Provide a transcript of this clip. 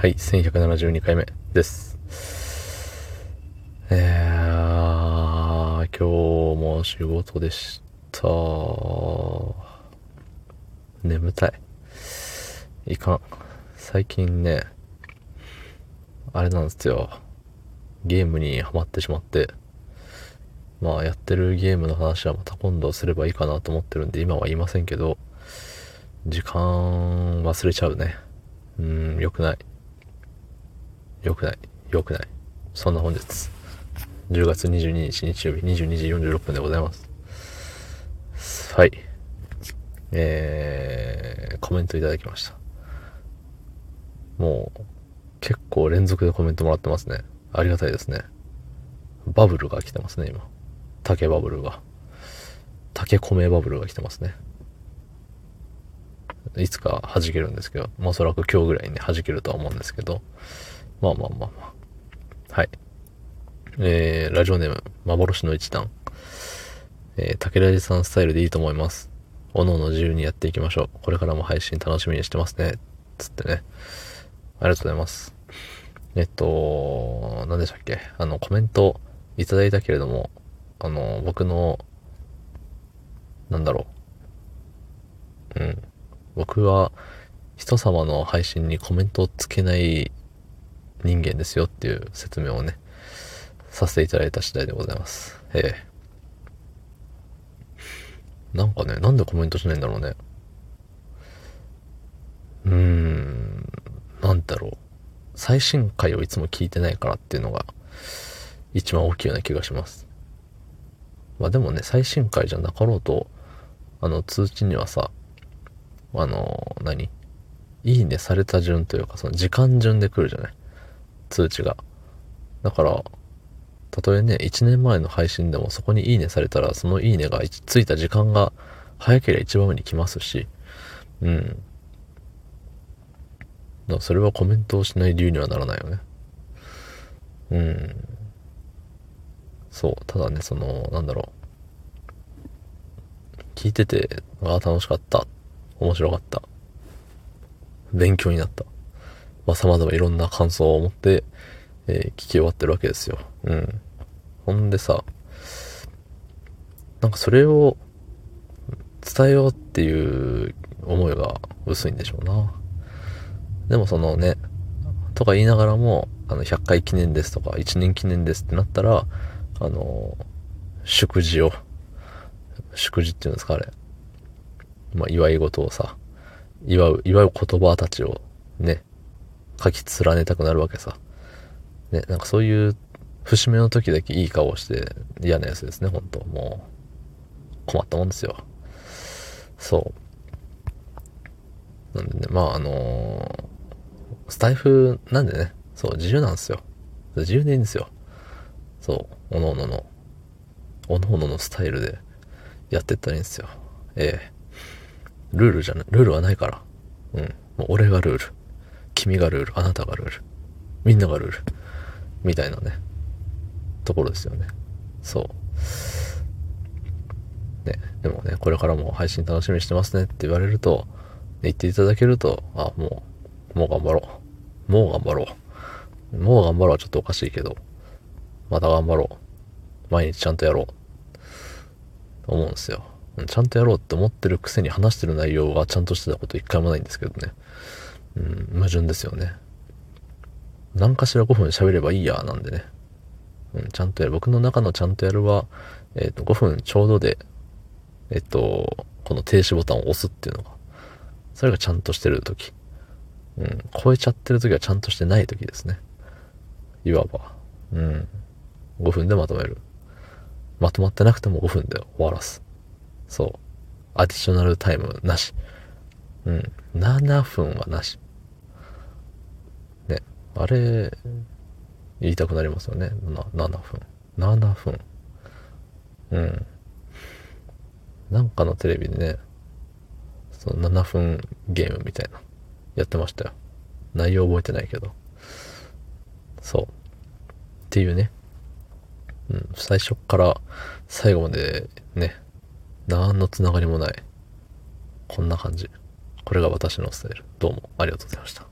はい、1172回目です。今日も仕事でした。眠たい。いかん。最近ね、あれなんですよ。ゲームにハマってしまって、まあやってるゲームの話はまた今度すればいいかなと思ってるんで、今は言いませんけど、時間忘れちゃうね。良くない。そんな本日10月22日日曜日22時46分でございます。はい、コメントいただきました。もう結構連続でコメントもらってますね。ありがたいですね。バブルが来てますね。今竹米バブルが来てますね。いつか弾けるんですけど、まあおそらく今日ぐらいに弾けるとは思うんですけど、まあ。はい。ラジオネーム、幻の一段。竹ラジさんスタイルでいいと思います。おのおの自由にやっていきましょう。これからも配信楽しみにしてますね。つってね。ありがとうございます。何でしたっけ？コメントいただいたけれども、僕の、僕は人様の配信にコメントをつけない人間ですよっていう説明をねさせていただいた次第でございます。なんかね、なんでコメントしないんだろうね。なんだろう、最新回をいつも聞いてないからっていうのが一番大きいような気がします。まあでもね、最新回じゃなかろうと通知にはさ、いいねされた順というか、その時間順で来るじゃない、通知が。だからたとえね、1年前の配信でもそこにいいねされたら、そのいいねがついた時間が早ければ一番上に来ますし、だからそれはコメントをしない理由にはならないよね。そう。ただね、聞いてて、楽しかった、面白かった、勉強になった、様々いろんな感想を持って、聞き終わってるわけですよ。ほんでさ、なんかそれを伝えようっていう思いが薄いんでしょうな。でもとか言いながらも100回記念ですとか1年記念ですってなったら、祝辞っていうんですか、あれ、祝い事をさ、祝う言葉たちをね、書き連ねたくなるわけさ。ね、なんかそういう節目の時だけいい顔をして嫌なやつですね、ほんと。もう、困ったもんですよ。そう。なんでね、スタイフなんでね、そう、自由なんですよ。自由でいいんですよ。そう、おのおののスタイルでやってったらいいんですよ。ルールはないから。もう俺がルール。君がルール。あなたがルール。みんながルール。みたいなね。ところですよね。そう。ね。でもね、これからも配信楽しみにしてますねって言われると、言っていただけると、もう頑張ろうはちょっとおかしいけど、また頑張ろう。毎日ちゃんとやろう。思うんですよ。ちゃんとやろうって思ってるくせに話してる内容がちゃんとしてたこと一回もないんですけどね。矛盾ですよね。何かしら5分喋ればいいや、なんでね。ちゃんとやる。僕の中のちゃんとやるは、5分ちょうどで、この停止ボタンを押すっていうのが、それがちゃんとしてるとき。超えちゃってるときはちゃんとしてないときですね。いわば。5分でまとめる。まとまってなくても5分で終わらす。そう。アディショナルタイムなし。7分はなし。ね。あれ、言いたくなりますよね。7分。なんかのテレビでね、その7分ゲームみたいな、やってましたよ。内容覚えてないけど。そう。っていうね。最初から最後までね、何のつながりもない。こんな感じ。これが私のスタイル。どうもありがとうございました。